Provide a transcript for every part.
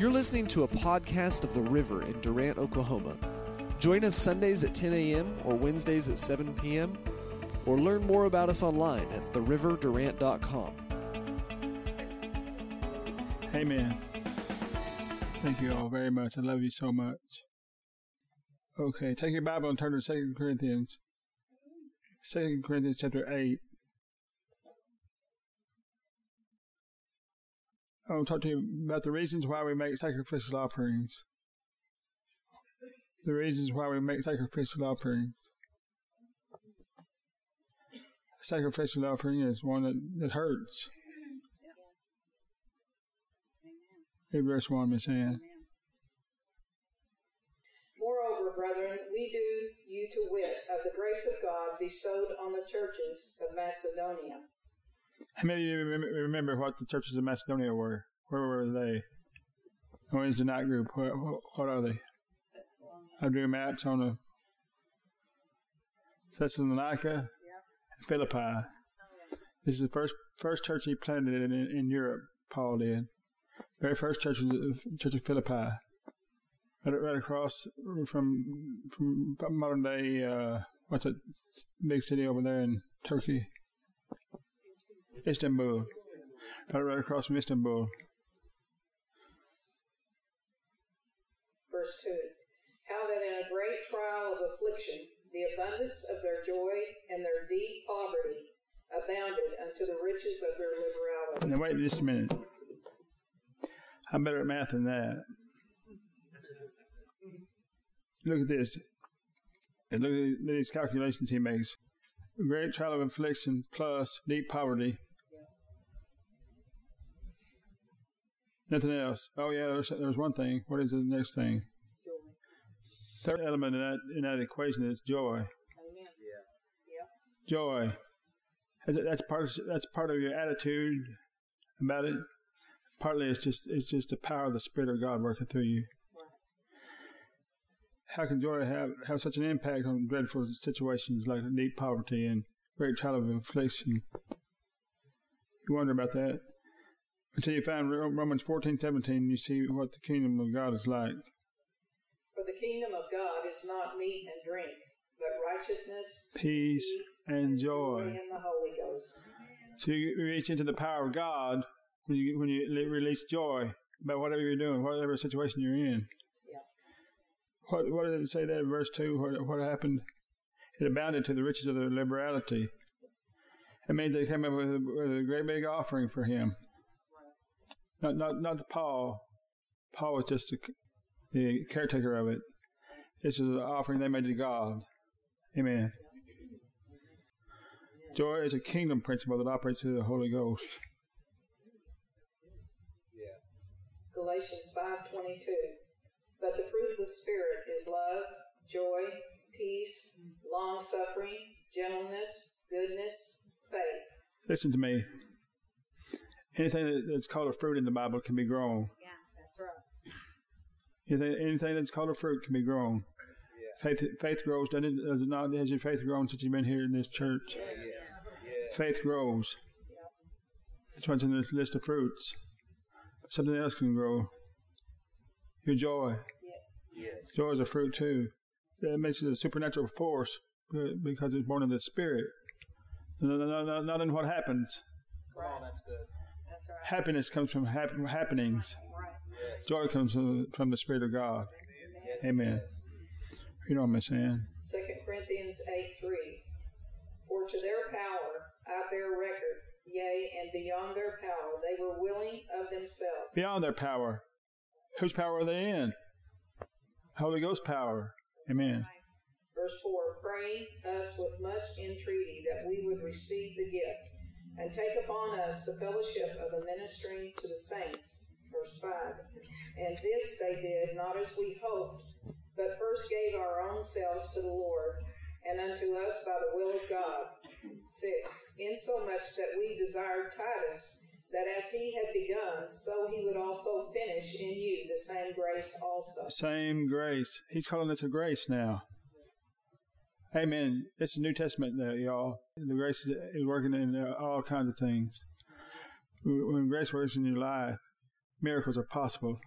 You're listening to a podcast of The River in Durant, Oklahoma. Join us Sundays at 10 a.m. or Wednesdays at 7 p.m. or learn more about us online at theriverdurant.com. Hey man, thank you all very much. I love you so much. Okay, take your Bible and turn to 2 Corinthians. 2 Corinthians chapter 8. I want to talk to you about the reasons why we make sacrificial offerings. The reasons why we make sacrificial offerings. A sacrificial offering is one that hurts. Hey, verse 1, Miss Ann. Moreover, brethren, we do you to wit of the grace of God bestowed on the churches of Macedonia. How many of you remember what the churches of Macedonia were? Where were they? The Wednesday night group. What are they? I drew maps on the Thessalonica, yeah. Philippi. Oh, yeah. This is the first church he planted in Europe, Paul did. Very first church of Philippi. Right across from modern day, what's that big city over there in Turkey? Istanbul. Right across from Istanbul. Verse 2. How that in a great trial of affliction, the abundance of their joy and their deep poverty abounded unto the riches of their liberality. Now wait just a minute. I'm better at math than that. Look at this. And look at these calculations he makes. A great trial of affliction plus deep poverty. Yeah. Nothing else. Oh yeah, there's one thing. What is the next thing? Joy. Third element in that equation is joy. Amen. Yeah. Joy. That's part of your attitude about it. Partly it's just the power of the Spirit of God working through you. How can joy have such an impact on dreadful situations like deep poverty and great trial of affliction? You wonder about that. Until you find Romans 14:17, you see what the kingdom of God is like. For the kingdom of God is not meat and drink, but righteousness, peace and joy in the Holy Ghost. So you reach into the power of God when you release joy about whatever you're doing, whatever situation you're in. What did it say there in verse 2? What happened? It abounded to the riches of their liberality. It means they came up with a great big offering for him. Not to Paul. Paul was just the caretaker of it. This is an offering they made to God. Amen. Joy is a kingdom principle that operates through the Holy Ghost. Galatians 5:22. But the fruit of the Spirit is love, joy, peace, long-suffering, gentleness, goodness, faith. Listen to me. Anything that's called a fruit in the Bible can be grown. Yeah, that's right. Anything that's called a fruit can be grown. Yeah. Faith grows. Does it not? Has your faith grown since you've been here in this church? Yeah. Yeah. Faith grows. Yeah. That's what's in this list of fruits. Something else can grow. Your joy. Yes. Joy is a fruit too. That makes it a supernatural force because it's born in the Spirit. Not in what happens. Right. Oh, that's good. That's right. Happiness comes from happenings. Right. Yes. Joy comes from the Spirit of God. Amen. Yes. Amen. You know what I'm saying? 2 Corinthians 8:3. For to their power I bear record, yea, and beyond their power they were willing of themselves. Beyond their power. Whose power are they in? Holy Ghost power. Amen. Verse 4, praying us with much entreaty that we would receive the gift and take upon us the fellowship of the ministering to the saints. Verse 5, and this they did, not as we hoped, but first gave our own selves to the Lord and unto us by the will of God. 6, insomuch that we desired Titus, that as he had begun, so he would also finish in you the same grace also. Same grace. He's calling this a grace now. Amen. This is New Testament now, y'all. The grace is working in all kinds of things. When grace works in your life, miracles are possible.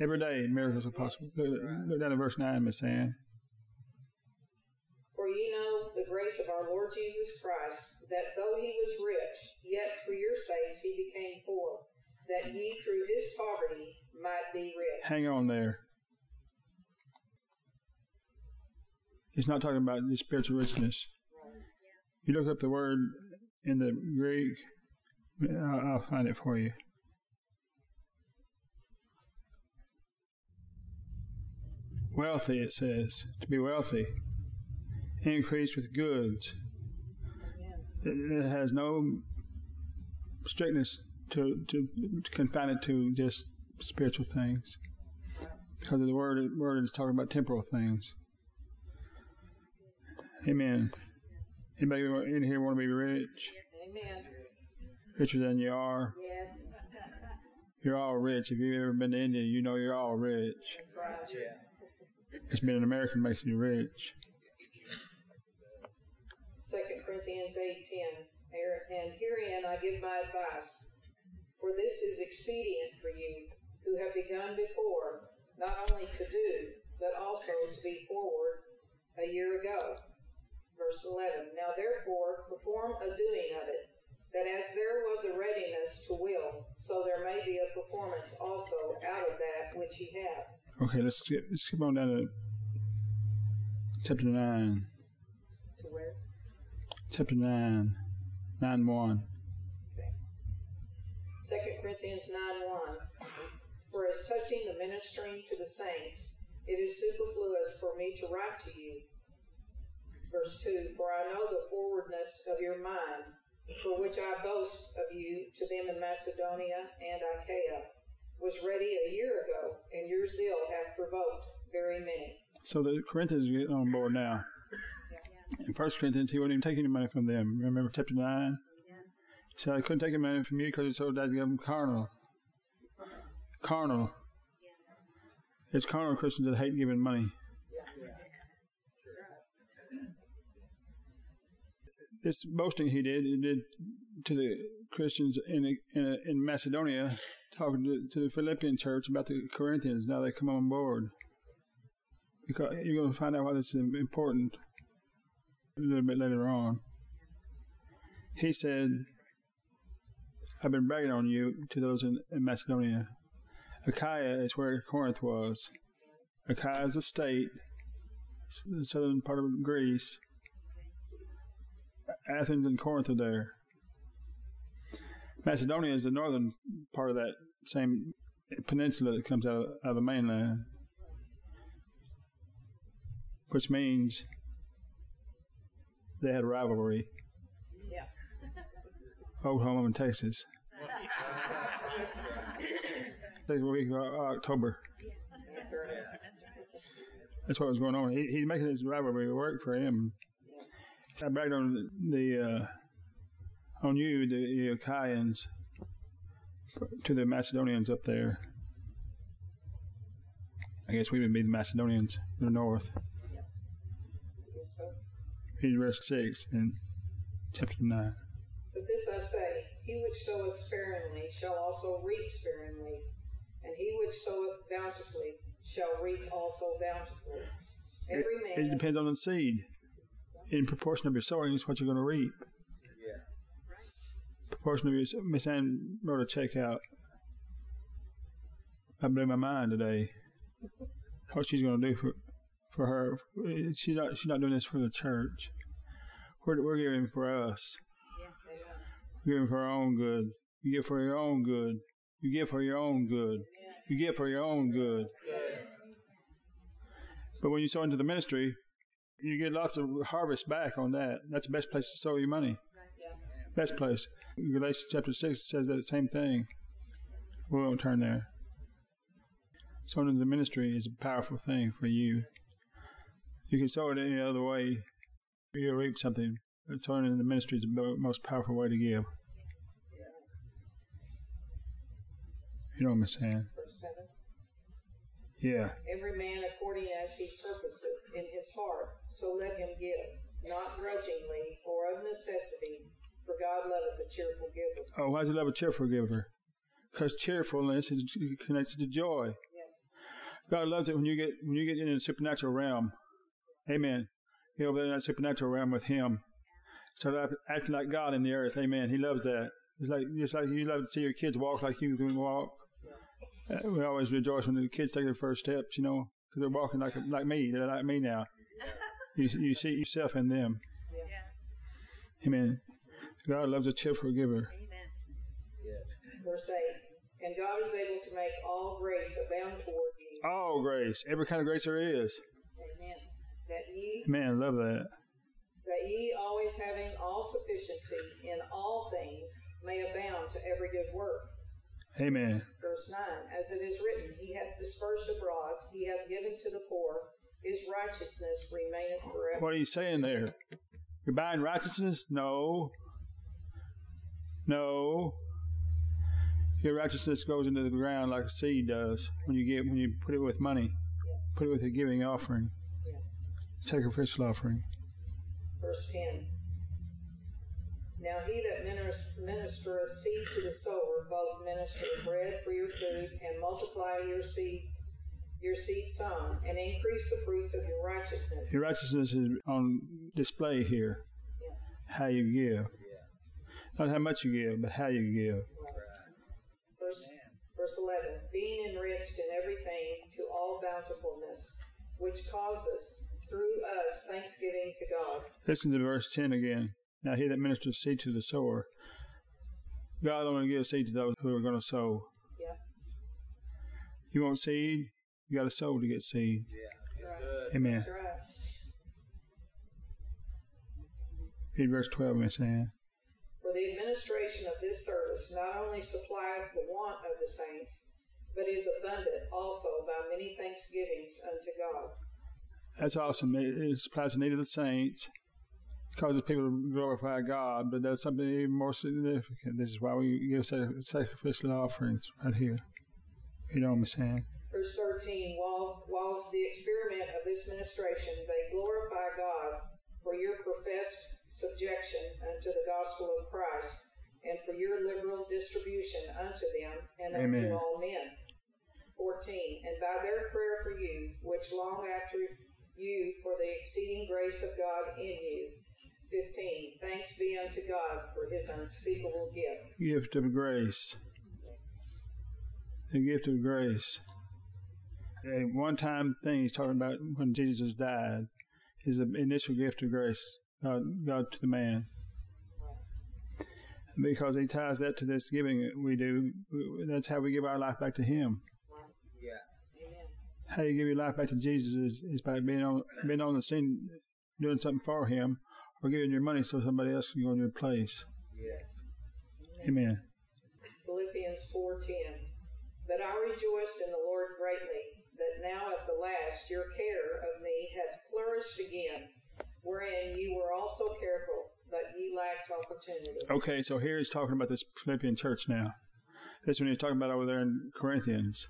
Every day miracles are possible. Look down to verse 9, Miss Ann. For ye know the grace of our Lord Jesus Christ, that though he was rich, yet for your sakes he became poor, that ye through his poverty might be rich. Hang on there. He's not talking about the spiritual richness. You look up the word in the Greek, I'll find it for you. Wealthy, it says. To be wealthy. Increased with goods. It has no strictness to confine it to just spiritual things. Because the word is talking about temporal things. Amen. Anybody in here want to be rich? Amen. Richer than you are? Yes. You're all rich. If you've ever been to India, you know you're all rich. That's right. Yeah. It's being an American makes you rich. 2 Corinthians 8:10. And herein I give my advice, for this is expedient for you, who have begun before, not only to do, but also to be forward a year ago. Verse 11. Now therefore perform a doing of it, that as there was a readiness to will, so there may be a performance also out of that which ye have. Okay, let's skip on down to chapter 9. To where? Chapter 9, 9:1. Okay. 2 Corinthians 9:1. For as touching the ministering to the saints, it is superfluous for me to write to you. Verse 2, for I know the forwardness of your mind, for which I boast of you to them in Macedonia and Achaia, was ready a year ago, and your zeal hath provoked very many. So the Corinthians are getting on board now. Yeah. In 1 Corinthians, he wouldn't even take any money from them. Remember chapter 9? Yeah. So I couldn't take any money from you because it's so that you have them carnal. Carnal. Yeah. It's carnal Christians that hate giving money. Yeah. Yeah. Sure. This boasting he did to the Christians in Macedonia, talking to the Philippian church about the Corinthians. Now they come on board. Because you're going to find out why this is important a little bit later on. He said, I've been bragging on you to those in Macedonia. Achaia is where Corinth was. Achaia is a state, the southern part of Greece. Athens and Corinth are there. Macedonia is the northern part of that same peninsula that comes out of the mainland, which means they had rivalry. Yeah. Oklahoma and Texas. Second week of October. That's what was going on. He's making his rivalry work for him. I bragged on you, the Achaeans, to the Macedonians up there. I guess we would be the Macedonians in the north. Yep. I guess so. Read verse 6 in chapter 9. But this I say, he which soweth sparingly shall also reap sparingly, and he which soweth bountifully shall reap also bountifully. Every man. It depends on the seed. In proportion of your sowing is what you're going to reap. Yeah. Right. Proportion of your... Miss Ann wrote a check out. I blew my mind today. What she's going to do for her. She's not doing this for the church. We're giving for us. Yeah. We're giving for our own good. You give for your own good. You give for your own good. Yeah. You give for your own good. Yeah. But when you sow into the ministry... You get lots of harvest back on that. That's the best place to sow your money. Yeah. Best place. Galatians chapter 6 says that same thing. We won't turn there. Sowing into the ministry is a powerful thing for you. You can sow it any other way. You'll reap something. But sowing into the ministry is the most powerful way to give. Yeah. You don't understand. Verse 7. Yeah. Every man according as he purposeth in his heart, so let him give, not grudgingly or of necessity, for God loveth a cheerful giver. Oh, why does he love a cheerful giver? Because cheerfulness is connected to joy. Yes. God loves it when you get into the supernatural realm. Amen. He'll be in that supernatural realm with Him. Start acting like God in the earth. Amen. He loves that. It's like, just like you love to see your kids walk like you can walk. We always rejoice when the kids take their first steps, you know, because they're walking like me. They're like me now. You see yourself in them. Yeah. Amen. God loves a cheerful giver. Amen. Yeah. Verse 8. And God is able to make all grace abound toward you. All grace. Every kind of grace there is. Amen. That ye... Man, love that. That ye always having all sufficiency in all things may abound to every good work. Amen. Verse 9. As it is written, He hath dispersed abroad, He hath given to the poor, His righteousness remaineth forever. What are you saying there? You're buying righteousness? No. Your righteousness goes into the ground like a seed does when you put it with money. Yes. Put it with a giving offering. Yeah. Sacrificial offering. Verse 10. Now he that ministereth seed to the sower, both minister bread for your food, and multiply your seed sown, and increase the fruits of your righteousness. Your righteousness is on display here. Yeah. How you give. Yeah. Not how much you give, but how you give. Right. Verse 11. Being enriched in everything to all bountifulness, which causeth through us thanksgiving to God. Listen to verse 10 again. Now he that ministers seed to the sower. God only gives seed to those who are going to sow. Yeah. You want seed? You got to sow to get seed. Yeah, that's good. Amen. That's right. Read verse 12, Miss Ann. For the administration of this service not only supplieth the want of the saints, but is abundant also by many thanksgivings unto God. That's awesome. It supplies the need of the saints. Causes people to glorify God, but there's something even more significant. This is why we give sacrificial offerings right here. You know what I'm saying? Verse 13, whilst the experiment of this ministration, they glorify God for your professed subjection unto the gospel of Christ, and for your liberal distribution unto them, and Amen. Unto all men. 14, and by their prayer for you, which long after you for the exceeding grace of God in you, 15. Thanks be unto God for His unspeakable gift. Gift of grace. The gift of grace. A one-time thing He's talking about when Jesus died is the initial gift of grace, God to the man. Because He ties that to this giving we do. That's how we give our life back to Him. Yeah. How you give your life back to Jesus is by being on the scene, doing something for Him. Or giving your money so somebody else can go in your place. Yes. Amen. Philippians 4:10. But I rejoiced in the Lord greatly, that now at the last your care of me hath flourished again, wherein you were also careful, but ye lacked opportunity. Okay, so here he's talking about this Philippian church now. This one he's talking about over there in Corinthians.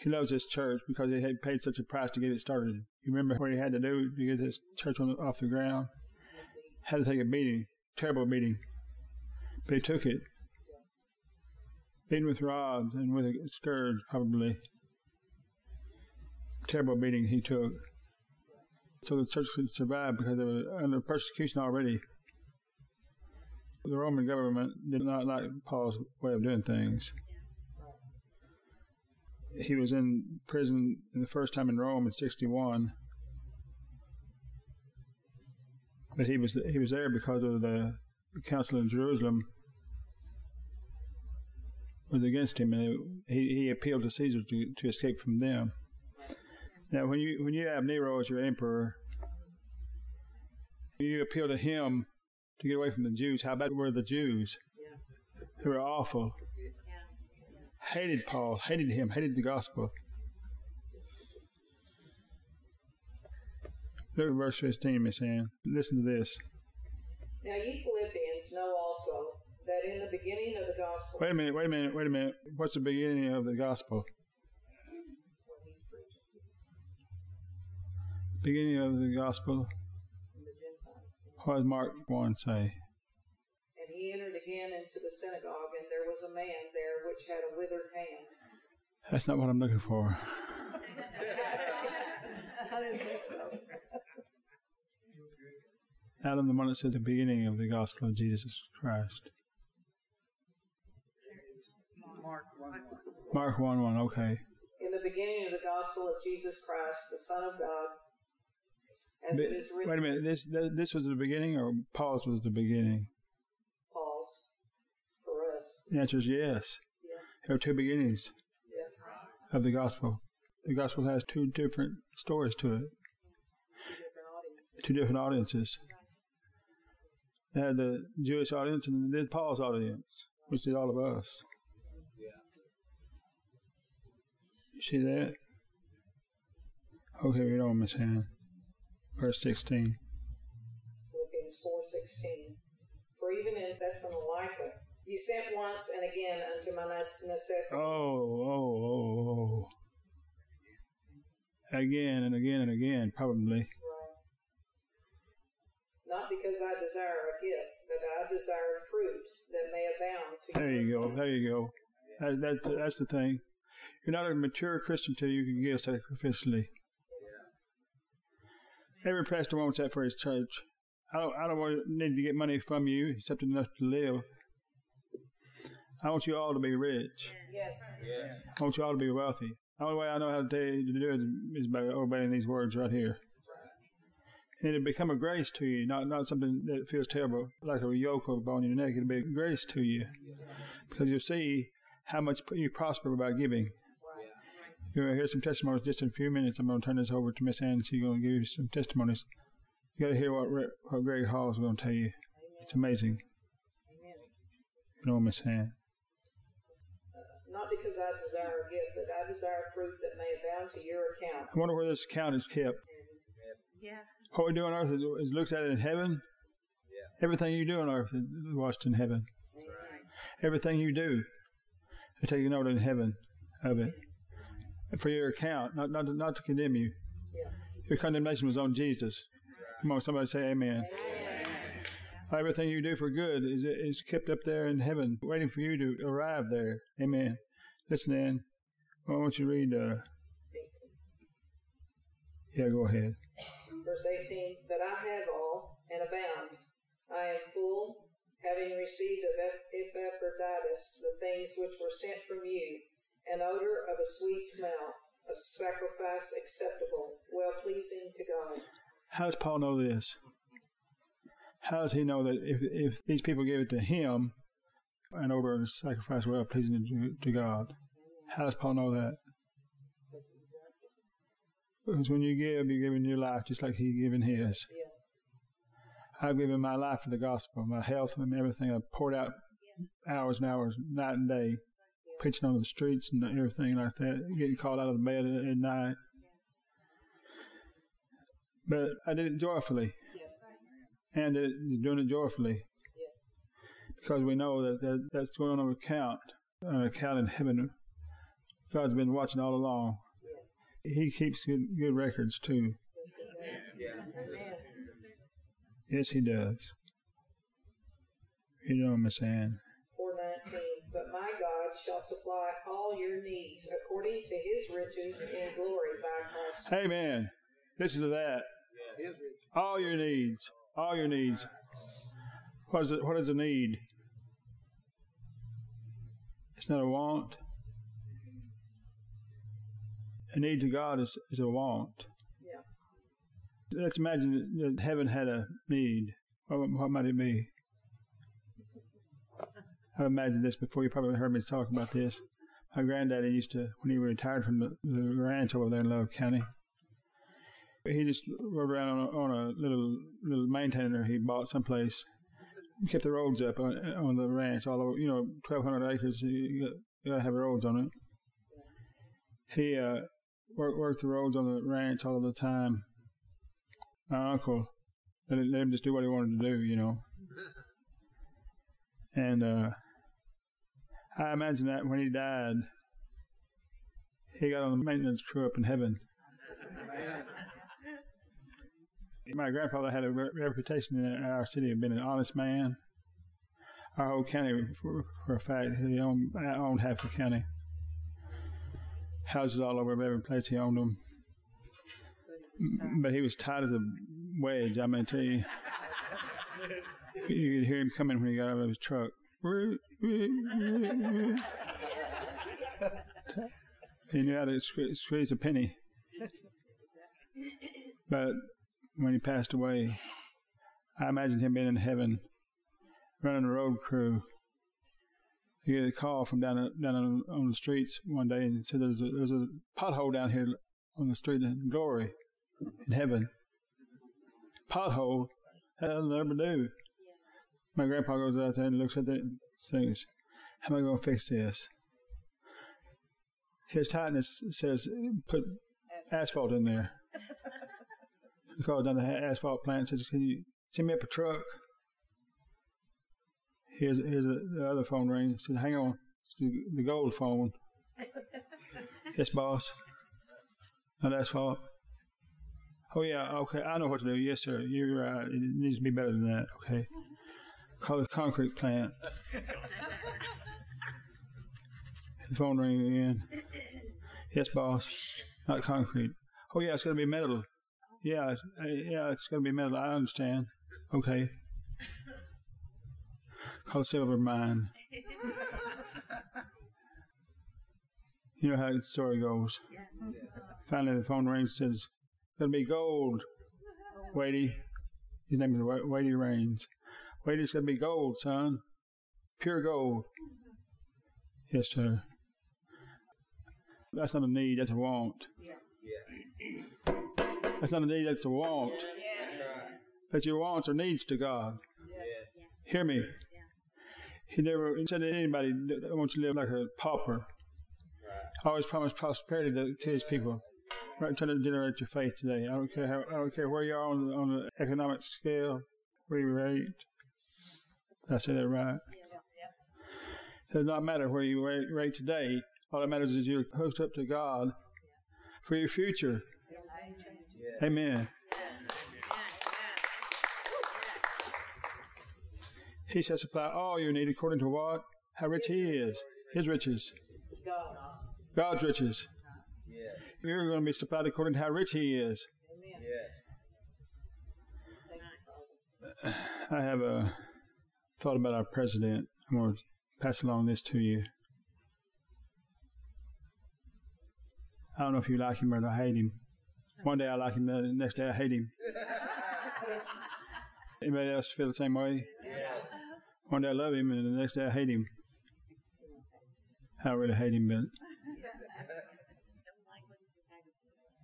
He loves this church because he had paid such a price to get it started. You remember what he had to do to get this church off the ground? Had to take a beating, terrible beating, but he took it. Beaten with rods and with a scourge, probably. Terrible beating he took. So the church could survive because they were under persecution already. The Roman government did not like Paul's way of doing things. He was in prison the first time in Rome in 61. But he was there because of the council in Jerusalem was against him, and he appealed to Caesar to escape from them. Now, when you have Nero as your emperor, you appeal to him to get away from the Jews. How bad were the Jews? Yeah. They were awful. Hated Paul, hated him, hated the gospel. Look at verse 15, Miss Ann. Listen to this. Now ye Philippians know also that in the beginning of the gospel... Wait a minute. What's the beginning of the gospel? Beginning of the gospel. What does Mark 1 say? He entered again into the synagogue, and there was a man there which had a withered hand. That's not what I'm looking for. I didn't think so. Adam, the one that says the beginning of the gospel of Jesus Christ. Mark 1:1. Mark 1:1, okay. In the beginning of the gospel of Jesus Christ, the Son of God, as it is written... Wait a minute, this was the beginning, or Paul's was the beginning? Paul's. For us. The answer is yes. Yeah. There are two beginnings of the gospel. The gospel has two different stories to it. Two different audiences. They had the Jewish audience and then Paul's audience, which is all of us. You see that? Okay, read on, Miss Hannah. Verse 16. Philippians 4:16. For even in Thessalonica, you sent once and again unto my necessity. Again and again and again, probably. Not because I desire a gift, but I desire fruit that may abound to you. There you go. That's the thing. You're not a mature Christian until you can give sacrificially. Every pastor wants that for his church. I don't need to get money from you except enough to live. I want you all to be rich. Yes. Yeah. I want you all to be wealthy. The only way I know how to tell you to do it is by obeying these words right here. And it'll become a grace to you, not something that feels terrible, like a yoke on your neck. It'll be a grace to you. Because you'll see how much you prosper by giving. You're going to hear some testimonies just in a few minutes. I'm going to turn this over to Miss Ann. She's going to give you some testimonies. You got to hear what Greg Hall is going to tell you. Amen. It's amazing. Amen. No, Miss Ann. Not because I desire a gift, but I desire fruit that may abound to your account. I wonder where this account is kept. Yeah. What we do on earth is looked at in heaven. Yeah. Everything you do on earth is watched in heaven. That's right. Everything you do, they take note in heaven of it for your account, not to condemn you. Yeah. Your condemnation was on Jesus. Right. Come on, somebody say amen. Amen. Everything you do for good is kept up there in heaven, waiting for you to arrive there. Amen. Listen, Ann, I want you to read. Yeah, go ahead. Verse 18, but I have all and abound. I am full, having received of Epaphroditus the things which were sent from you, an odor of a sweet smell, a sacrifice acceptable, well-pleasing to God. How does Paul know this? How does he know that if these people gave it to him, an odor of a sacrifice well-pleasing to God? How does Paul know that? Because when you give, you're giving your life just like he's given his. Yes. I've given my life for the gospel, my health and everything. I've poured out hours and hours, night and day, preaching on the streets and everything like that, getting called out of bed at night. Yeah. But I did it joyfully. Yes. And you're doing it joyfully. Yeah. Because we know that's going on an account in heaven. God's been watching all along. He keeps good records, too. Amen. Yes, he does. You know, Miss Ann. 4:19, but my God shall supply all your needs according to his riches in glory by Christ. Amen. Listen to that. All your needs. All your needs. What is a need? It's not a want. A need to God is a want. Yeah. Let's imagine that heaven had a need. What might it be? I've imagined this before. You probably heard me talk about this. My granddaddy used to, when he retired from the ranch over there in Love County, he just rode around on a little maintainer he bought someplace. He kept the roads up on the ranch all over. 1,200 acres, you got to have roads on it. He worked the roads on the ranch all the time. My uncle let him just do what he wanted to do, And I imagine that when he died, he got on the maintenance crew up in heaven. My grandfather had a reputation in our city of being an honest man. Our whole county, for a fact, I owned half the county. Houses all over every place he owned them. But he was tight as a wedge, I may tell you. You could hear him coming when he got out of his truck. He knew how to squeeze a penny. But when he passed away, I imagine him being in heaven, running a road crew. He got a call from down on the streets one day and said, "There's a pothole down here on the street in glory, in heaven." Pothole? That'll never do. My grandpa goes out there and looks at that and says, "How am I going to fix this?" His tightness says, "Put asphalt in there." He called down the asphalt plant and says, "Can you send me up a truck?" Here's the other phone ring. Said, "Hang on, it's the gold phone." "Yes, boss." "No asphalt." "Oh yeah, okay, I know what to do." "Yes, sir, you're right. It needs to be better than that." "Okay." Call the concrete plant. The phone ring again. "Yes, boss." "Not concrete." "Oh yeah, it's gonna be metal." "Yeah, it's gonna be metal. I understand." "Okay." Call silver mine. You know how the story goes. Finally, the phone rings. Says, "It'll be gold, Wadie." His name is Wadie Rains. "Wadie's gonna be gold, son. Pure gold." "Yes, sir." That's not a need. That's a want. Yeah. That's not a need. That's a want. Yeah. But your wants are needs to God. Hear me. He never said to anybody, "I want you to live like a pauper." Right. Always promised prosperity to his people. Right, I'm trying to generate your faith today. I don't care where you are on the economic scale, where you rate. Did I say that right? It does not matter where you rate today. All that matters is you're hooked up to God for your future. Yes. Amen. He shall supply all your need according to what? How rich He is. His riches. God's riches. Yes. You're going to be supplied according to how rich He is. Yes. I have a thought about our president. I'm going to pass along this to you. I don't know if you like him or I hate him. One day I like him, the next day I hate him. Anybody else feel the same way? One day I love him, and the next day I hate him. I don't really hate him, but...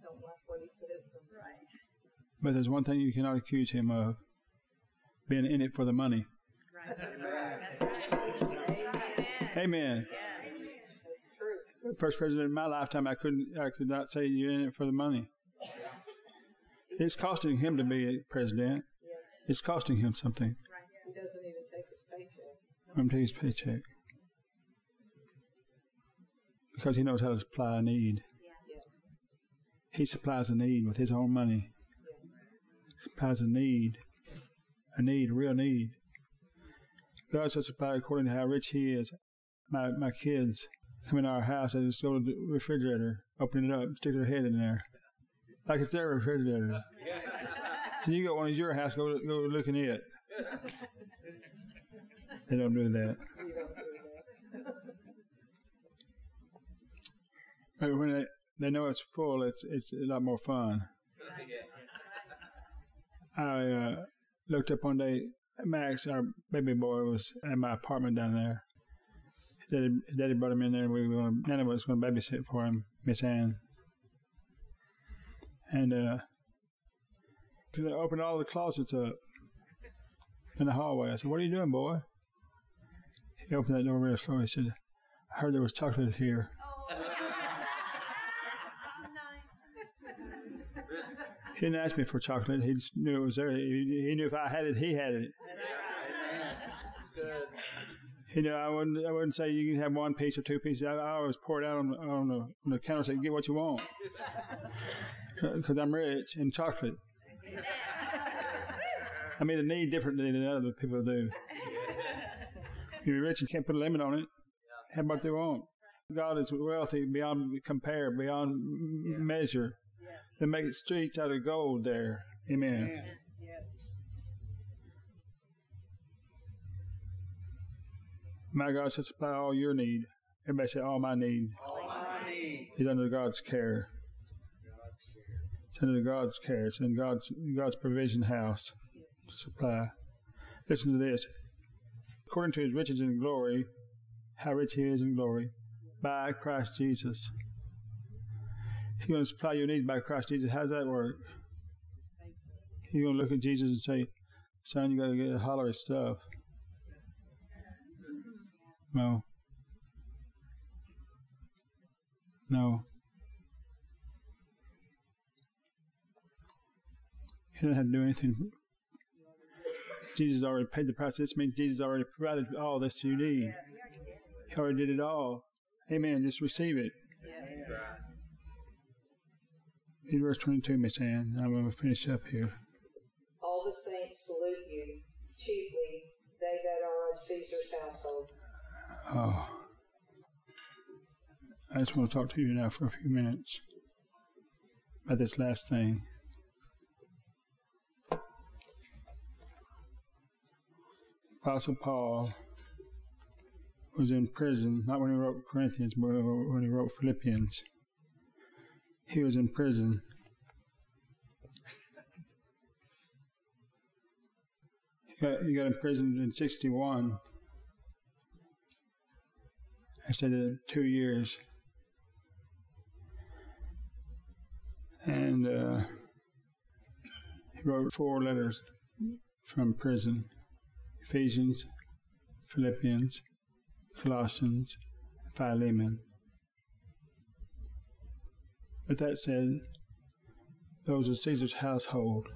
Don't like what he says. Right. But there's one thing you cannot accuse him of, being in it for the money. Right. That's right. That's right. Amen. Yeah. That's true. First president in my lifetime, I could not say you're in it for the money. It's costing him to be president. It's costing him something. He doesn't even take his paycheck. I'm taking his paycheck. Because he knows how to supply a need. Yeah. Yes. He supplies a need with his own money. Yeah. Supplies a real need. God shall supply according to how rich He is. My kids come in our house, they just go to the refrigerator, open it up, stick their head in there. Like it's their refrigerator. Yeah. So you got one at your house, go look in it. They don't do that. But when they know it's full, it's a lot more fun. I looked up one day. Max, our baby boy, was in my apartment down there. Daddy brought him in there, and Nana was going to babysit for him, Miss Ann. And they opened all the closets up in the hallway. I said, "What are you doing, boy?" He opened that door real slowly. He said, "I heard there was chocolate here." Oh. He didn't ask me for chocolate. He just knew it was there. He knew if I had it, he had it. Yeah. That's good. He knew I wouldn't say you can have one piece or two pieces. I always pour it out on the counter and say, "Get what you want." Because I'm rich in chocolate. Yeah. I mean, a need differently than other people do. You're rich and can't put a limit on it. Have what they want. God is wealthy beyond compare, beyond measure. and make streets out of gold there. Amen. Yes. My God shall supply all your need. Everybody say, all my need. All my need. It's under God's care. It's under God's care. It's in God's provision house. Supply. Listen to this. According to his riches and glory, how rich he is in glory, by Christ Jesus. He's going to supply your needs by Christ Jesus. How's that work? He's going to look at Jesus and say, son, you got to get hollery stuff. No. No. He doesn't have to do anything. Jesus already paid the price. This means Jesus already provided all this you need. He already did it all. Amen. Just receive it. Yeah. Read verse 22, Miss Ann. I'm going to finish up here. All the saints salute you, chiefly they that are of Caesar's household. Oh. I just want to talk to you now for a few minutes about this last thing. Apostle Paul was in prison, not when he wrote Corinthians, but when he wrote Philippians. He was in prison. He got imprisoned in 61. I stayed there 2 years. And he wrote 4 letters from prison. Ephesians, Philippians, Colossians, and Philemon. But that said, those are Caesar's household.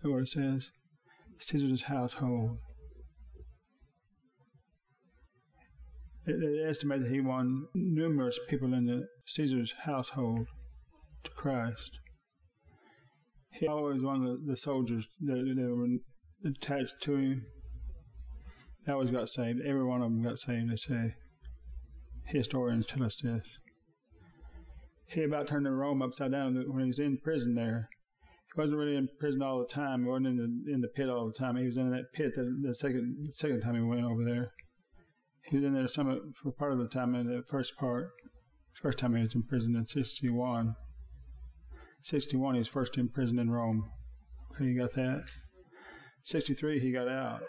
That's what it says. Caesar's household. They estimate that he won numerous people in the Caesar's household to Christ. He always won the soldiers that were attached to him. They always got saved. Every one of them got saved, they say. Historians tell us this. He about turned the Rome upside down when he was in prison there. He wasn't really in prison all the time. He wasn't in the pit all the time. He was in that pit the second time he went over there. He was in there for part of the time, in the first time he was in prison in 61. 61, he was first in prison in Rome. Okay, you got that? 63, he got out.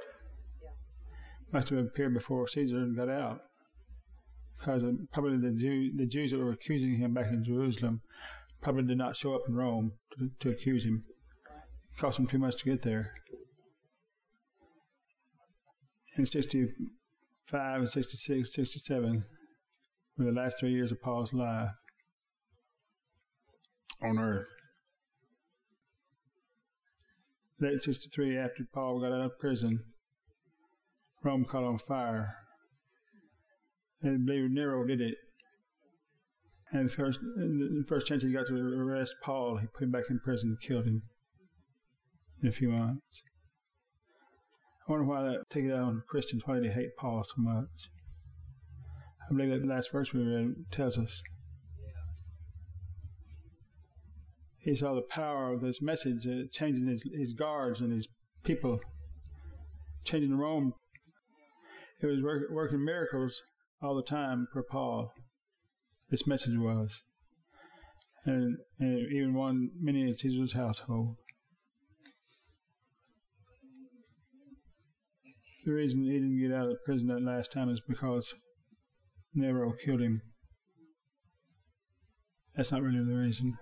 Must have appeared before Caesar and got out, because probably the Jews that were accusing him back in Jerusalem probably did not show up in Rome to accuse him. It cost him too much to get there. In 65 and 66, 67 were the last 3 years of Paul's life on earth. Late 63, after Paul got out of prison, Rome caught on fire. And I believe Nero did it. And the first chance he got to arrest Paul, he put him back in prison and killed him in a few months. I wonder why that take it out on Christians. Why did he hate Paul so much? I believe that last verse we read tells us. He saw the power of this message changing his guards and his people, changing Rome. It was working miracles all the time for Paul. This message was. And it even won many in Caesar's household. The reason he didn't get out of prison that last time is because Nero killed him. That's not really the reason.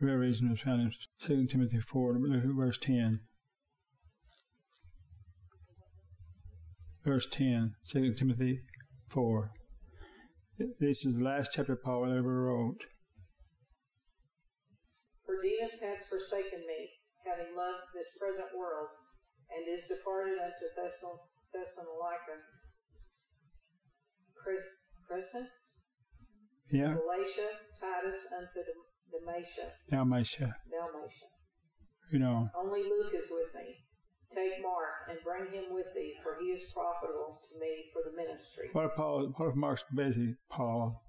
The real reason was found in 2 Timothy 4, look at verse 10. Verse 10, 2 Timothy 4. This is the last chapter Paul ever wrote. For Demas has forsaken me, having loved this present world, and is departed unto Thessalonica. Crescent? Yeah. Galatia, Titus unto Dalmatia. Dalmatia. You know. Only Luke is with me. Take Mark and bring him with thee, for he is profitable to me for the ministry. What if Mark's busy, Paul?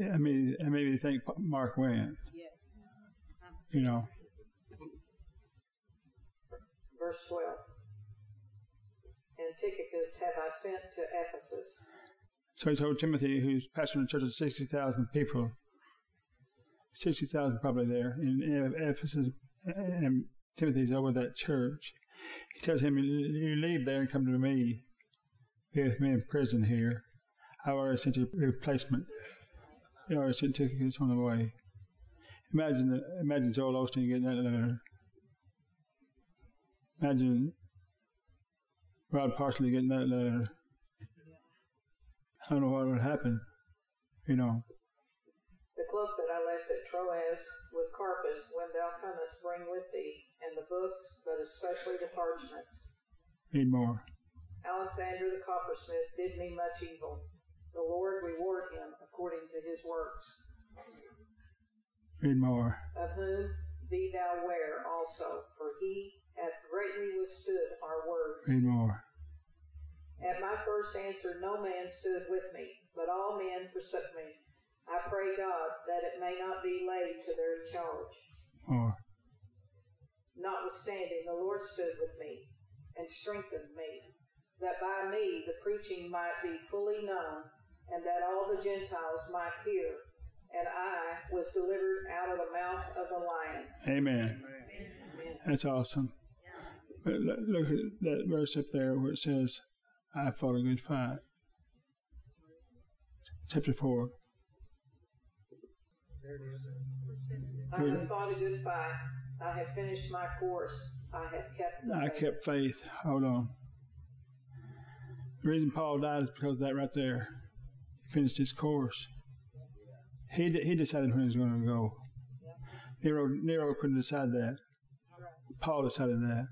I mean, it made me think Mark Williams. Yes. You know. Verse 12. And Tychicus have I sent to Ephesus. So he told Timothy, who's pastoring a church of 60,000 people, 60,000 probably there, in Ephesus, and Timothy's over that church. He tells him, you leave there and come to me, be with me in prison here. I already sent you a replacement. He already sent Tychicus on the way. Imagine Joel Osteen getting that letter. Imagine Rod Parsley getting that letter. I don't know what would happen, you know. The cloak that I left at Troas with Carpus, when thou comest, bring with thee, and the books, but especially the parchments. Need more. Alexander the coppersmith did me much evil. The Lord reward him according to his works. Need more. Of whom be thou ware also, for he hath greatly withstood our words. Need more. At my first answer, no man stood with me, but all men forsook me. I pray God that it may not be laid to their charge. Oh. Notwithstanding, the Lord stood with me and strengthened me, that by me the preaching might be fully known, and that all the Gentiles might hear. And I was delivered out of the mouth of the lion. Amen. Amen. That's awesome. But look at that verse up there where it says, I fought a good fight. Chapter 4. I have fought a good fight. I have finished my course. I have kept I kept faith. Hold on. The reason Paul died is because of that right there. He finished his course. He decided when he was going to go. Nero couldn't decide that. Paul decided that.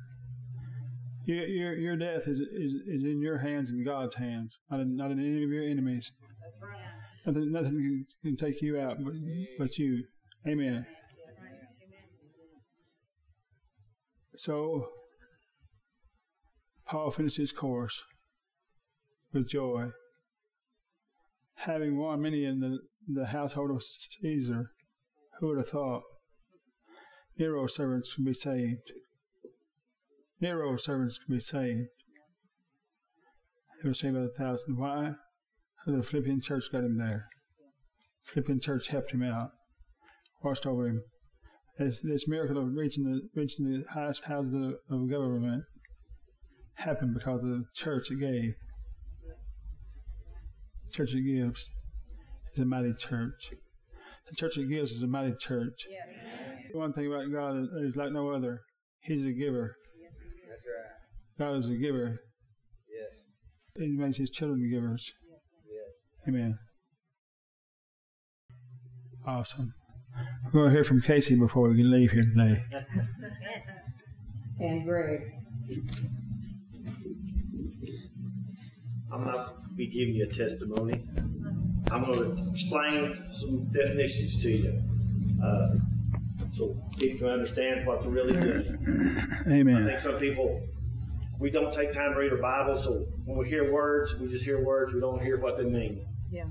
Your death is in your hands and God's hands, not in any of your enemies. That's right. Nothing can take you out but you. Amen. So, Paul finished his course with joy, having won many in the household of Caesar. Who would have thought? Nero's servants can be saved. Nero's servants can be saved. They were saved by 1,000. Why? The Philippian church got him there. Philippian church helped him out, watched over him. This miracle of reaching the highest houses of government happened because of the church it gave. Church it gives is a mighty church. The church it gives is a mighty church. Yes. One thing about God is like no other. He's a giver. Yes, he is. That's right. God is a giver. Yes. He makes his children givers. Amen. Awesome. We're going to hear from Casey before we can leave here today. And Greg. I'm not going to be giving you a testimony. I'm going to explain some definitions to you so people can understand what they're really doing. Amen. I think some people, we don't take time to read our Bible, so when we hear words, we just hear words. We don't hear what they mean. Yeah.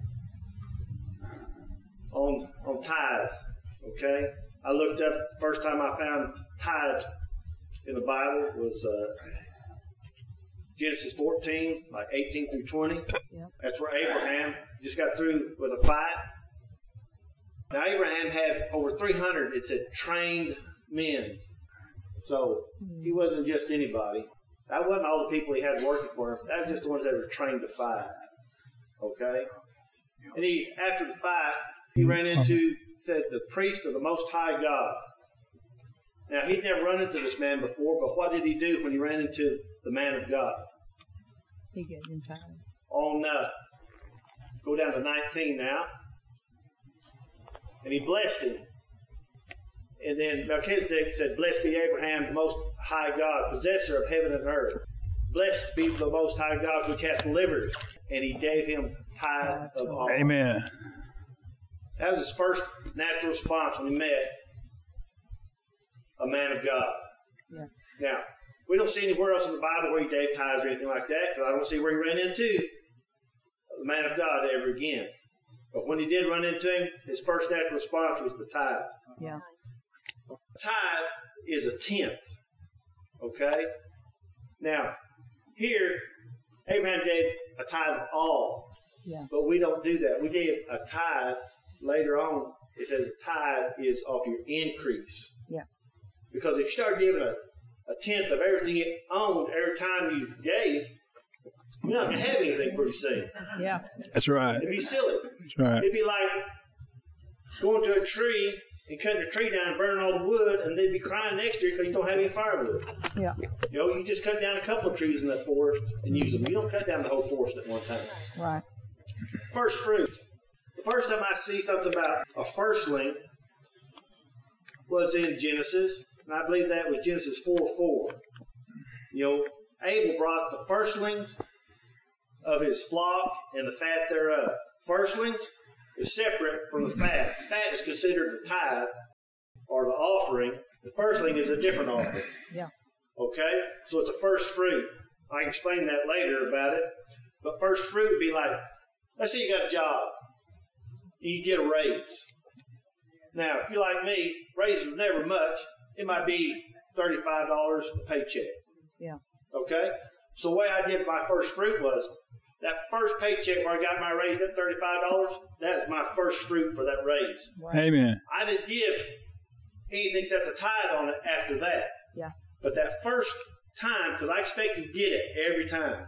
On tithes, okay? I looked up, the first time I found tithe in the Bible was Genesis 14, like 18 through 20. Yeah. That's where Abraham just got through with a fight. Now, Abraham had over 300, it said, trained men. So, he wasn't just anybody. That wasn't all the people he had working for him. That was just the ones that were trained to fight, okay? And he, after the fight, he ran into, said, the priest of the Most High God. Now, he'd never run into this man before, but what did he do when he ran into the man of God? He gave him time. Go down to 19 now. And he blessed him. And then Melchizedek said, blessed be Abraham, the Most High God, possessor of heaven and earth. Blessed be the Most High God, which hath delivered. And he gave him tithe of all. Amen. That was his first natural response when he met a man of God. Yeah. Now, we don't see anywhere else in the Bible where he gave tithes or anything like that, because I don't see where he ran into the man of God ever again. But when he did run into him, his first natural response was the tithe. Yeah. Tithe is a tenth. Okay? Now, here, Abraham gave a tithe of all. Yeah. But we don't do that. We gave a tithe later on. It says a tithe is of your increase. Yeah. Because if you start giving a tenth of everything you owned every time you gave, you're not going to have anything pretty soon. Yeah. That's right. It'd be silly. That's right. It'd be like going to a tree and cutting the tree down and burning all the wood, and they'd be crying next year because you don't have any firewood. Yeah. You know, you just cut down a couple of trees in that forest and use them. You don't cut down the whole forest at one time. Right. First fruits. The first time I see something about a firstling was in Genesis, and I believe that was Genesis 4:4. You know, Abel brought the firstlings of his flock and the fat thereof. Firstlings is separate from the fat. Fat is considered the tithe or the offering. The firstling is a different offering. Yeah. Okay? So it's a first fruit. I can explain that later about it. But first fruit would be like, let's say you got a job. You get a raise. Now, if you're like me, raises were never much. It might be $35 a paycheck. Yeah. Okay? So the way I did my first fruit was, that first paycheck where I got my raise, that $35, that's my first fruit for that raise. Right. Amen. I didn't give anything except the tithe on it after that. Yeah. But that first time, because I expect to get it every time.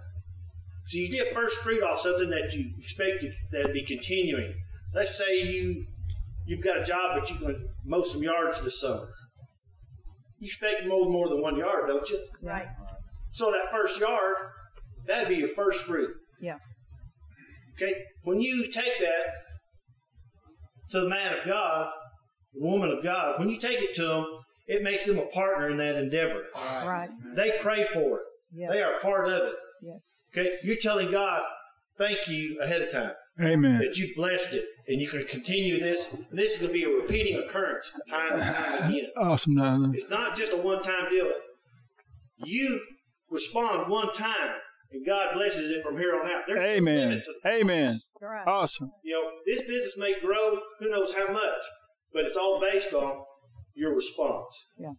So you get first fruit off something that you expect that be continuing. Let's say you've got a job, but you can mow some yards this summer. You expect to mow more than one yard, don't you? Right. So that first yard, that'd be your first fruit. Yeah. Okay. When you take that to the man of God, the woman of God, when you take it to them, it makes them a partner in that endeavor. Right. Right. They pray for it. Yeah. They are part of it. Yes. Okay. You're telling God, thank you ahead of time. Amen. That you blessed it, and you can continue this. This is going to be a repeating occurrence, time and time again. Awesome. No. It's not just a one-time deal. You respond one time. And God blesses it from here on out. There's amen. Amen. Right. Awesome. You know, this business may grow, who knows how much, but it's all based on your response. Yeah.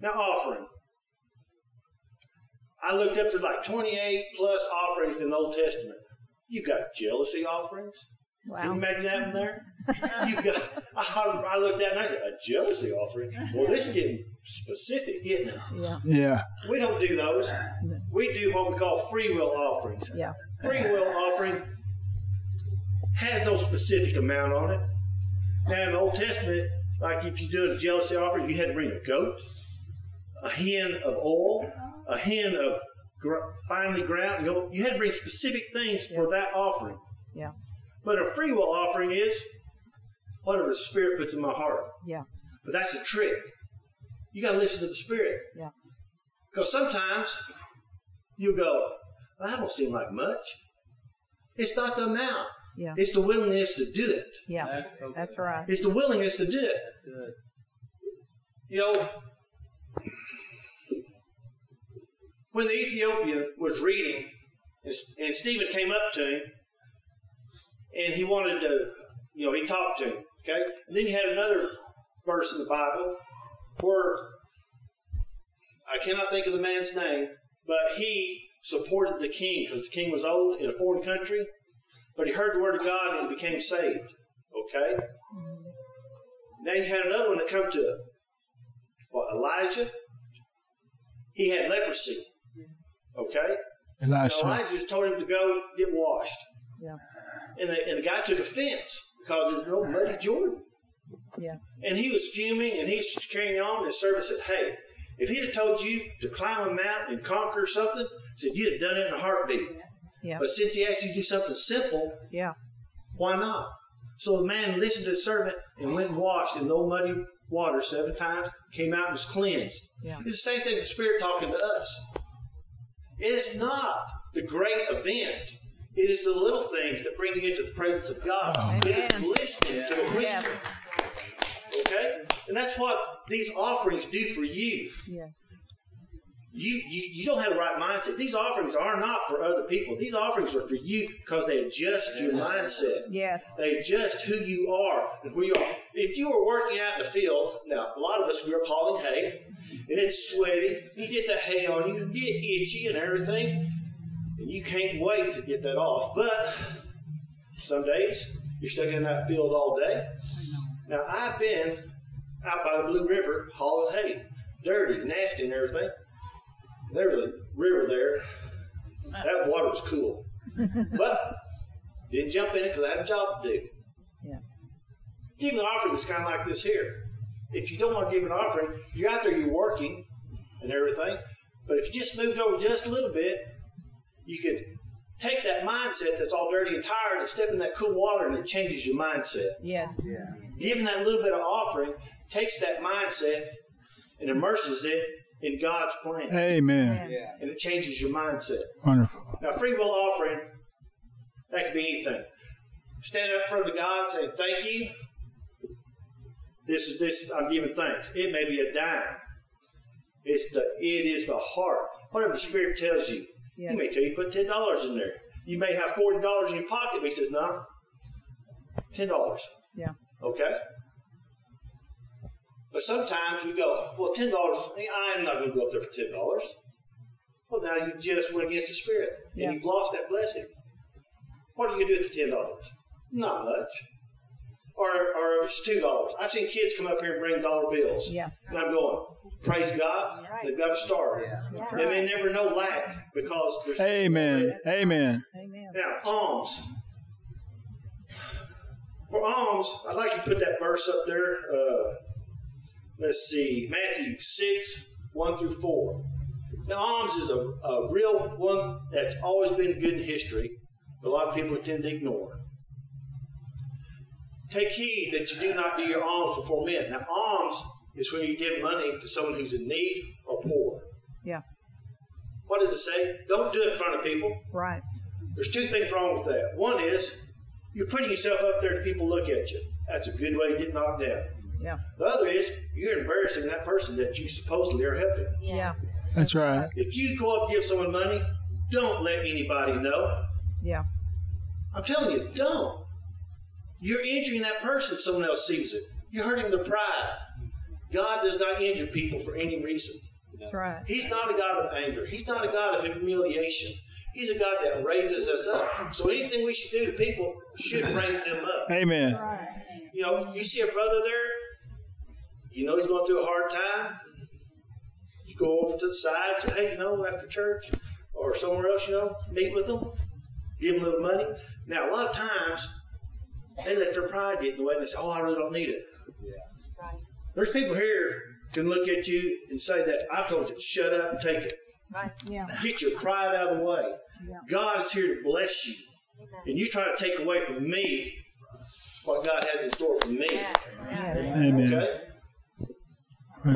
Now, offering. I looked up to like 28 plus offerings in the Old Testament. You got jealousy offerings. Wow. Can you imagine that in there? You got. I looked at it and I said, a jealousy offering? Well, this is getting specific, isn't it? Yeah. Yeah. We don't do those. We do what we call free will offerings. Yeah. Free will offering has no specific amount on it. Now, in the Old Testament, like if you do a jealousy offering, you had to bring a goat, a hin of oil, a hin of finely ground. You had to bring specific things for that offering. Yeah. But a free will offering is whatever the Spirit puts in my heart. Yeah. But that's the trick. You got to listen to the Spirit. Yeah. Because sometimes you go, well, I don't seem like much. It's not the amount. Yeah. It's the willingness to do it. Yeah. That's right. It's the willingness to do it. Good. You know, when the Ethiopian was reading and Stephen came up to him and he wanted to, you know, he talked to him. Okay. And then you had another verse in the Bible where I cannot think of the man's name, but he supported the king because the king was old in a foreign country, but he heard the word of God and became saved. Okay. Now you had another one that come to Elijah. He had leprosy. Okay. Elijah. Now Elijah just told him to go get washed. Yeah. And the guy took offense because there's no muddy Jordan. Yeah. And he was fuming and he's carrying on. His servant said, hey, if he'd have told you to climb a mountain and conquer something, said you'd have done it in a heartbeat. Yeah. But since he asked you to do something simple, yeah, why not? So the man listened to his servant and went and washed in the old muddy water 7 times, came out and was cleansed. Yeah. It's the same thing the Spirit talking to us. It is not the great event. It is the little things that bring you into the presence of God. Oh. It is listening to the whisper. Okay? And that's what these offerings do for you. Yeah. You don't have the right mindset. These offerings are not for other people. These offerings are for you because they adjust your mindset. Yes. They adjust who you are and where you are. If you were working out in the field, now a lot of us, we're hauling hay, and it's sweaty. You get the hay on you, you get itchy and everything, and you can't wait to get that off. But some days, you're stuck in that field all day. Now, I've been out by the Blue River hauling hay, dirty, nasty and everything. There was a river there. That water was cool. But didn't jump in it because I had a job to do. Yeah. Giving an offering is kind of like this here. If you don't want to give an offering, you're out there, you're working and everything. But if you just moved over just a little bit, you could take that mindset that's all dirty and tired and step in that cool water, and it changes your mindset. Yes. Yeah. Giving that little bit of offering takes that mindset and immerses it in God's plan. Amen. Yeah. And it changes your mindset. Wonderful. Now, free will offering, that could be anything. Stand up in front of God and say, thank you. This is I'm giving thanks. It may be a dime. It is the heart. Whatever the Spirit tells you. Yes. He may tell you put $10 in there. You may have $40 in your pocket, but he says, no, $10. Yeah. Okay? But sometimes we go, well, $10, I'm not going to go up there for $10. Well, now you just went against the Spirit, and you've lost that blessing. What are you going to do with the $10? Not much. Or if it's $2. I've seen kids come up here and bring dollar bills. Yeah. And I'm going, praise God, right. They've got a star. Yeah. They right. may never know lack because there's... Amen. Amen. Amen. Now, alms. For alms, I'd like you to put that verse up there. Let's see, Matthew 6, 1 through 4. Now, alms is a real one that's always been good in history, but a lot of people tend to ignore. Take heed that you do not do your alms before men. Now, alms is when you give money to someone who's in need or poor. Yeah. What does it say? Don't do it in front of people. Right. There's two things wrong with that. One is you're putting yourself up there to people look at you. That's a good way to get knocked down. Yeah. The other is you're embarrassing that person that you supposedly are helping. Yeah. That's right. If you go up and give someone money, don't let anybody know. Yeah. I'm telling you, don't. You're injuring that person if someone else sees it. You're hurting their pride. God does not injure people for any reason. That's right. He's not a God of anger. He's not a God of humiliation. He's a God that raises us up. So anything we should do to people should raise them up. Amen. Right. You know, you see a brother there, you know he's going through a hard time. You go over to the side and say, hey, you know, after church or somewhere else, you know, meet with them, give them a little money. Now, a lot of times, they let their pride get in the way and they say, oh, I really don't need it. Yeah. Right. There's people here who can look at you and say that. I've told you, shut up and take it. Right. Yeah. Get your pride out of the way. Yeah. God is here to bless you. Okay. And you try to take away from me what God has in store for me. Yeah. Yes. Amen. Okay?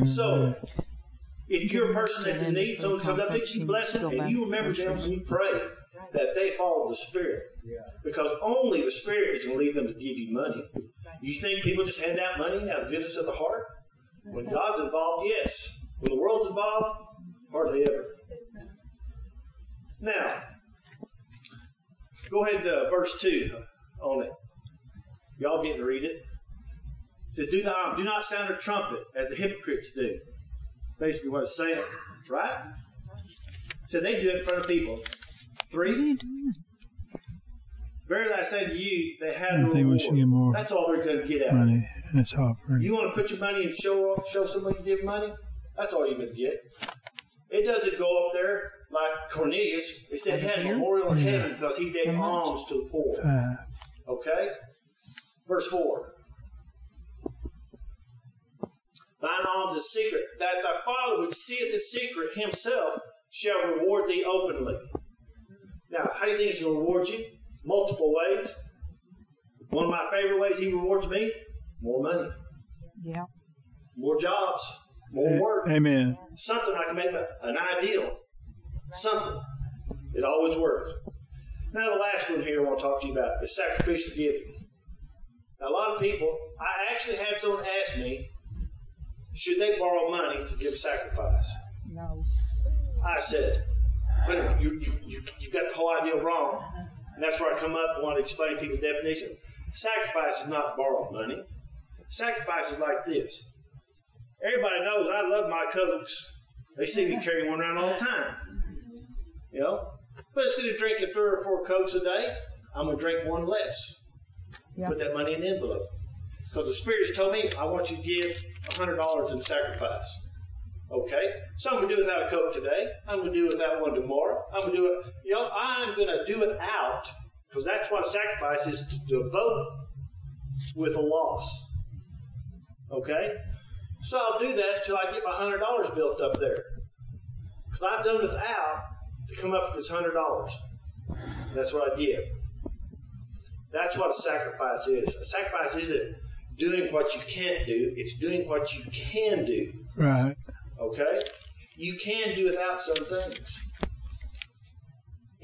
So, if you're a person that's in need, someone comes up to you, bless them, and you remember them when you pray that they follow the Spirit. Because only the Spirit is going to lead them to give you money. You think people just hand out money out of the goodness of the heart? When God's involved, yes. When the world's involved, hardly ever. Now, go ahead to verse 2 on it. Y'all getting to read it. It says, do not sound a trumpet as the hypocrites do. Basically what it's saying, right? So they do it in front of people. 3. Verily I say to you, they have no reward. That's all they're going to get out of it. That's all. You want to put your money and show someone you give money? That's all you're going to get. It doesn't go up there like Cornelius. It said he had a memorial in heaven because he gave alms to the poor. Okay? Verse 4. Thine alms is secret, that thy Father which seeth in secret himself shall reward thee openly. Now, how do you think he's going to reward you? Multiple ways. One of my favorite ways he rewards me, more money. Yeah. More jobs. More work. Amen. Something I can make an ideal. Something. It always works. Now, the last one here I want to talk to you about is sacrificial giving. Now, a lot of people, I actually had someone ask me, should they borrow money to give a sacrifice? No. I said. But you've got the whole idea wrong. And that's where I come up and want to explain to people the definition. Sacrifice is not borrowed money. Sacrifice is like this. Everybody knows I love my coats. They see me carry one around all the time. You know? But instead of drinking 3 or 4 coats a day, I'm going to drink one less. Yep. Put that money in the envelope. Because the Spirit has told me, I want you to give $100 in sacrifice. Okay? So I'm going to do without a coat today. I'm going to do without one tomorrow. I'm going to do it. You know, I'm going to do without, because that's what sacrifice is, to devote with a loss. Okay? So I'll do that until I get my $100 built up there. Because I've done without to come up with this $100. That's what I did. That's what a sacrifice is. A sacrifice isn't doing what you can't do. It's doing what you can do. Right. Okay? You can do without some things.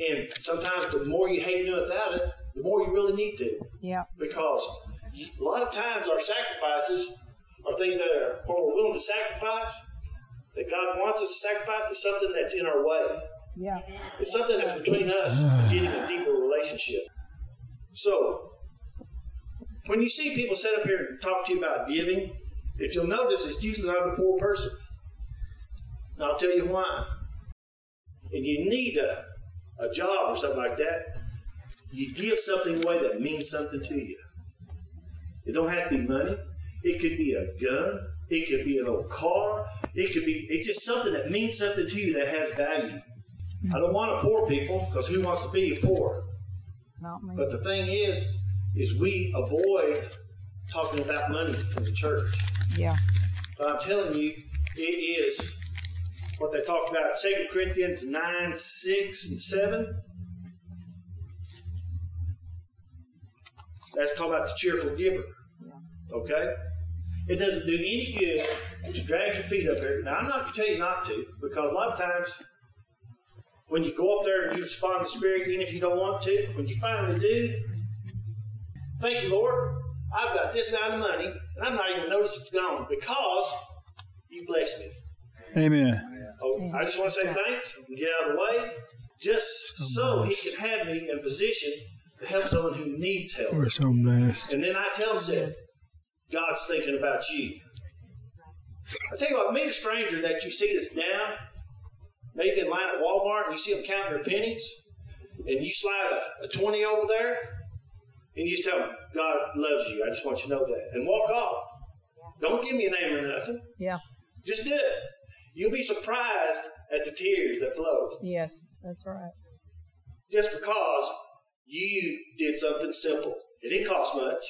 And sometimes the more you hate doing without it, the more you really need to. Yeah. Because a lot of times our sacrifices are things that are, what we're willing to sacrifice, that God wants us to sacrifice, is something that's in our way. Yeah. It's something that's between us and getting a deeper relationship. So, when you see people sit up here and talk to you about giving, if you'll notice, it's usually not a poor person. And I'll tell you why. If you need a job or something like that, you give something away that means something to you. It don't have to be money. It could be a gun. It could be an old car. It could be, it's just something that means something to you that has value. I don't want to poor people, because who wants to be poor? Not me. But the thing is we avoid talking about money in the church. Yeah. But I'm telling you, it is what they talked about in 2 Corinthians 9, 6, and 7. That's talking about the cheerful giver. Yeah. Okay? It doesn't do any good to drag your feet up there. Now, I'm not going to tell you not to, because a lot of times when you go up there and you respond to the Spirit, even if you don't want to, when you finally do, thank you, Lord, I've got this amount of money, and I'm not even noticing it's gone, because you blessed me. Amen. Oh, I just want to say thanks and get out of the way, just so He can have me in a position to help someone who needs help. We're so blessed. And then I tell him, said, God's thinking about you. I tell you what, meet a stranger that you see that's down, maybe in line at Walmart, and you see them counting their pennies, and you slide a 20 over there, and you just tell them, God loves you. I just want you to know that. And walk off. Don't give me a name or nothing. Yeah. Just do it. You'll be surprised at the tears that flow. Yes, that's right. Just because you did something simple. It didn't cost much.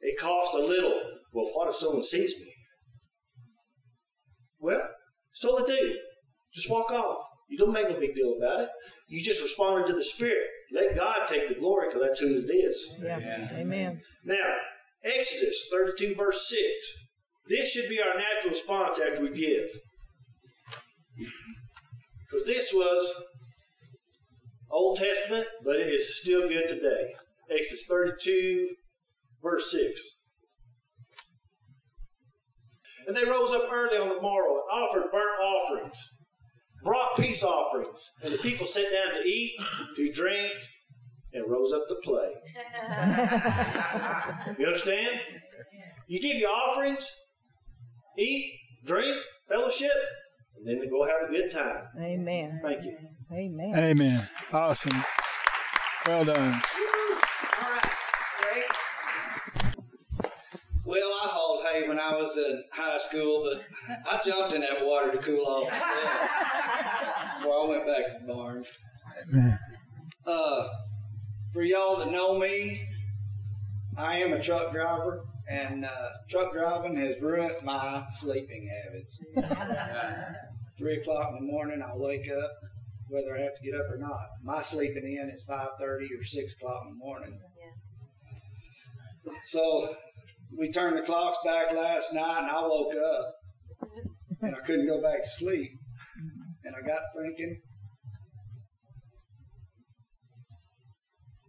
It cost a little. Well, what if someone sees me? Well, so they do. Just walk off. You don't make no big deal about it. You just responded to the Spirit. Let God take the glory, because that's who it is. Yeah. Yeah. Amen. Now, Exodus 32, verse 6. This should be our natural response after we give. Because this was Old Testament, but it is still good today. Exodus 32, verse 6. And they rose up early on the morrow and offered burnt offerings, brought peace offerings, and the people sat down to eat, to drink, and rose up to play. You understand? You give your offerings, eat, drink, fellowship, and then go have a good time. Amen. Thank you. Amen. Amen. Awesome. Well done. All right. Great. Well, I hauled hay when I was in high school, but I jumped in that water to cool off myself. Well, I went back to the barn. Amen. For y'all that know me, I am a truck driver, and truck driving has ruined my sleeping habits. 3 o'clock in the morning, I wake up, whether I have to get up or not. My sleeping in is 5:30 or 6 o'clock in the morning. So we turned the clocks back last night, and I woke up, and I couldn't go back to sleep. And I got thinking,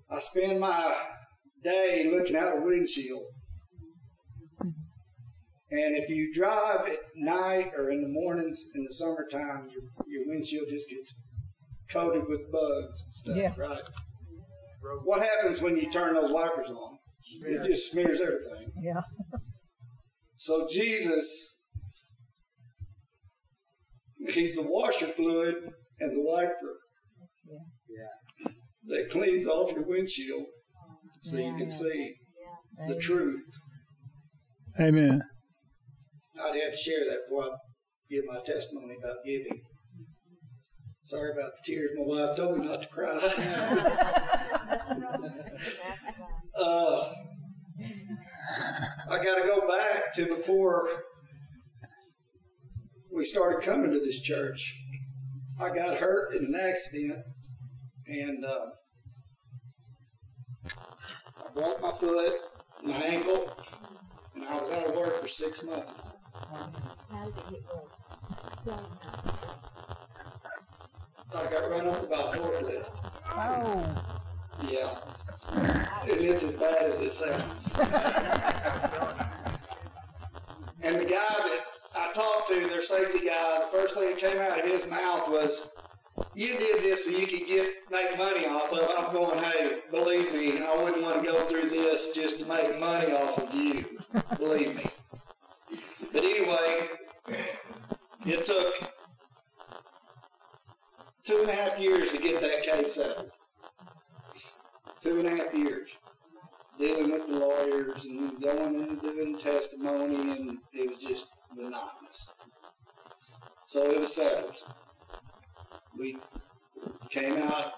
I spend my day looking out a windshield. And if you drive at night or in the mornings in the summertime, your windshield just gets coated with bugs and stuff, right? What happens when you turn those wipers on? It just smears everything. Yeah. So Jesus, he's the washer fluid and the wiper. Yeah. That cleans off your windshield so you can see the truth. Amen. I'd have to share that before I give my testimony about giving. Sorry about the tears. My wife told me not to cry. I got to go back to before we started coming to this church. I got hurt in an accident, and I broke my foot, my ankle, and I was out of work for 6 months. How did it work? I got run over by a forklift. Oh. Yeah. And it's as bad as it sounds. And the guy that I talked to, their safety guy, the first thing that came out of his mouth was, "You did this so you could make money off of it." I'm going, "Hey, believe me, I wouldn't want to go through this just to make money off of you. Believe me." But anyway, it took 2.5 years to get that case settled. 2.5 years. Dealing with the lawyers and going and doing testimony, and it was just monotonous. So it was settled. We came out,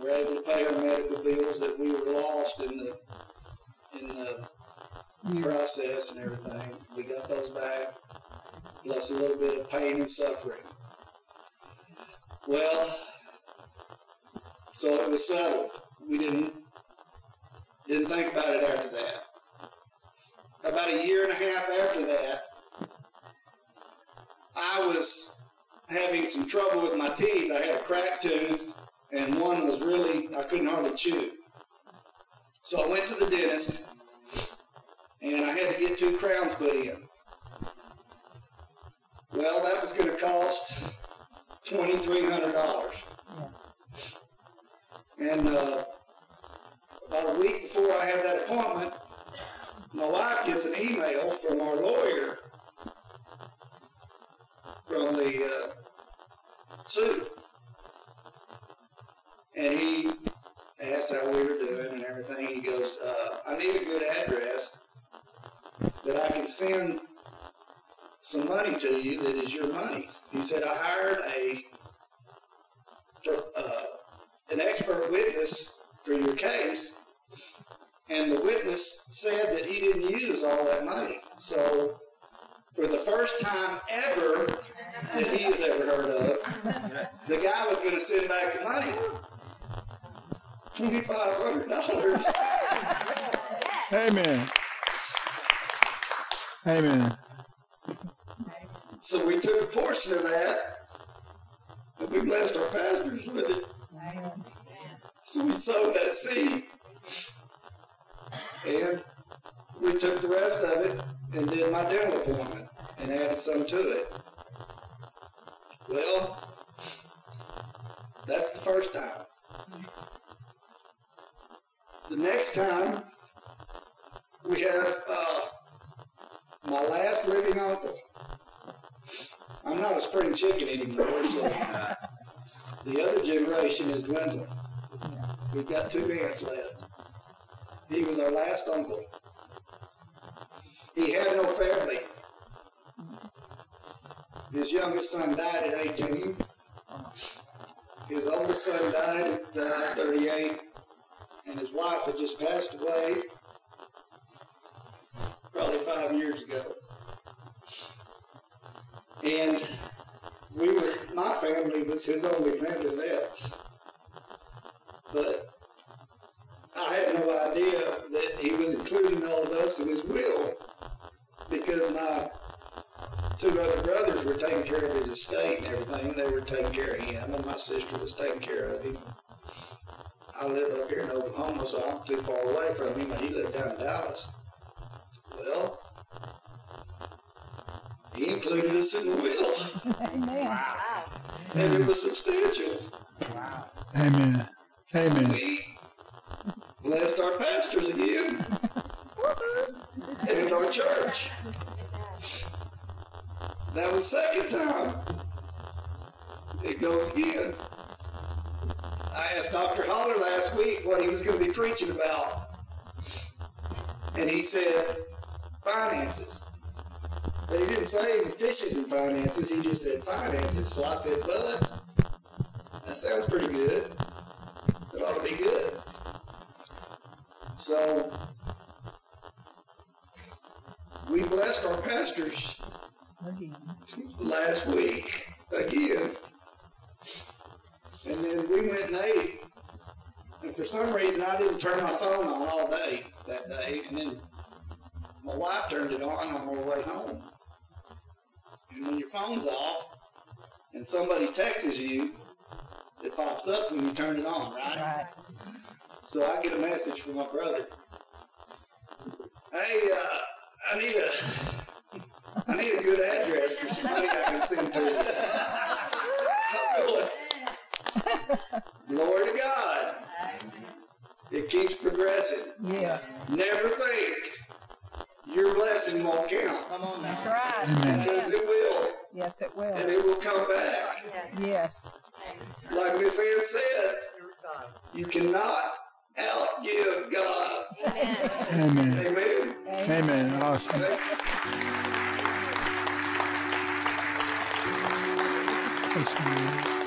were able to pay our medical bills that we were lost in the process and everything. We got those back, plus a little bit of pain and suffering. Well, so it was settled. We didn't think about it after that. About a year and a half after that, I was having some trouble with my teeth. I had a cracked tooth, and one was really, I couldn't hardly chew. So I went to the dentist, and I had to get 2 crowns put in. Well, that was going to cost $2,300. And about a week before I had that appointment, my wife gets an email from our lawyer from the suit. And he asked how we were doing and everything. He goes, "I need a good address that I can send some money to you that is your money." He said, "I hired an expert witness for your case, and the witness said that he didn't use all that money. So, for the first time ever that he has ever heard of, the guy was going to send back the money, $2,500. Amen. Amen. So we took a portion of that, and we blessed our pastors with it. So we sowed that seed, and we took the rest of it and did my dental appointment and added some to it. Well, that's the first time. The next time, we have my last living uncle. I'm not a spring chicken anymore, so... The other generation is dwindling. We've got 2 aunts left. He was our last uncle. He had no family. His youngest son died at 18. His oldest son died at 38. And his wife had just passed away probably 5 years ago. And my family was his only family left. But I had no idea that he was including all of us in his will, because my 2 other brothers were taking care of his estate and everything. They were taking care of him, and my sister was taking care of him. I live up here in Oklahoma, so I'm too far away from him, and he lived down in Dallas. Well, He included us in the will. Amen. Wow. And it was substantial. Wow. Amen. So amen. We blessed our pastors again and our church. That was the second time. It goes again. I asked Dr. Holler last week what he was going to be preaching about. And he said, finances. But he didn't say fishes and finances. He just said finances. So I said, well, that sounds pretty good. It ought to be good. So we blessed our pastors last week again. And then we went and ate. And for some reason, I didn't turn my phone on all day that day. And then my wife turned it on her way home. And when your phone's off and somebody texts you, it pops up when you turn it on, right? So I get a message from my brother. Hey, I need a good address for somebody I can send to it. Glory to God. It keeps progressing. Yeah. Never think your blessing won't count. Come on now. That's right. Because it will. Yes, it will. And it will come back. Yes. Like Miss Ann said, you cannot outgive God. Amen. Amen. Amen. Amen. Awesome. Amen.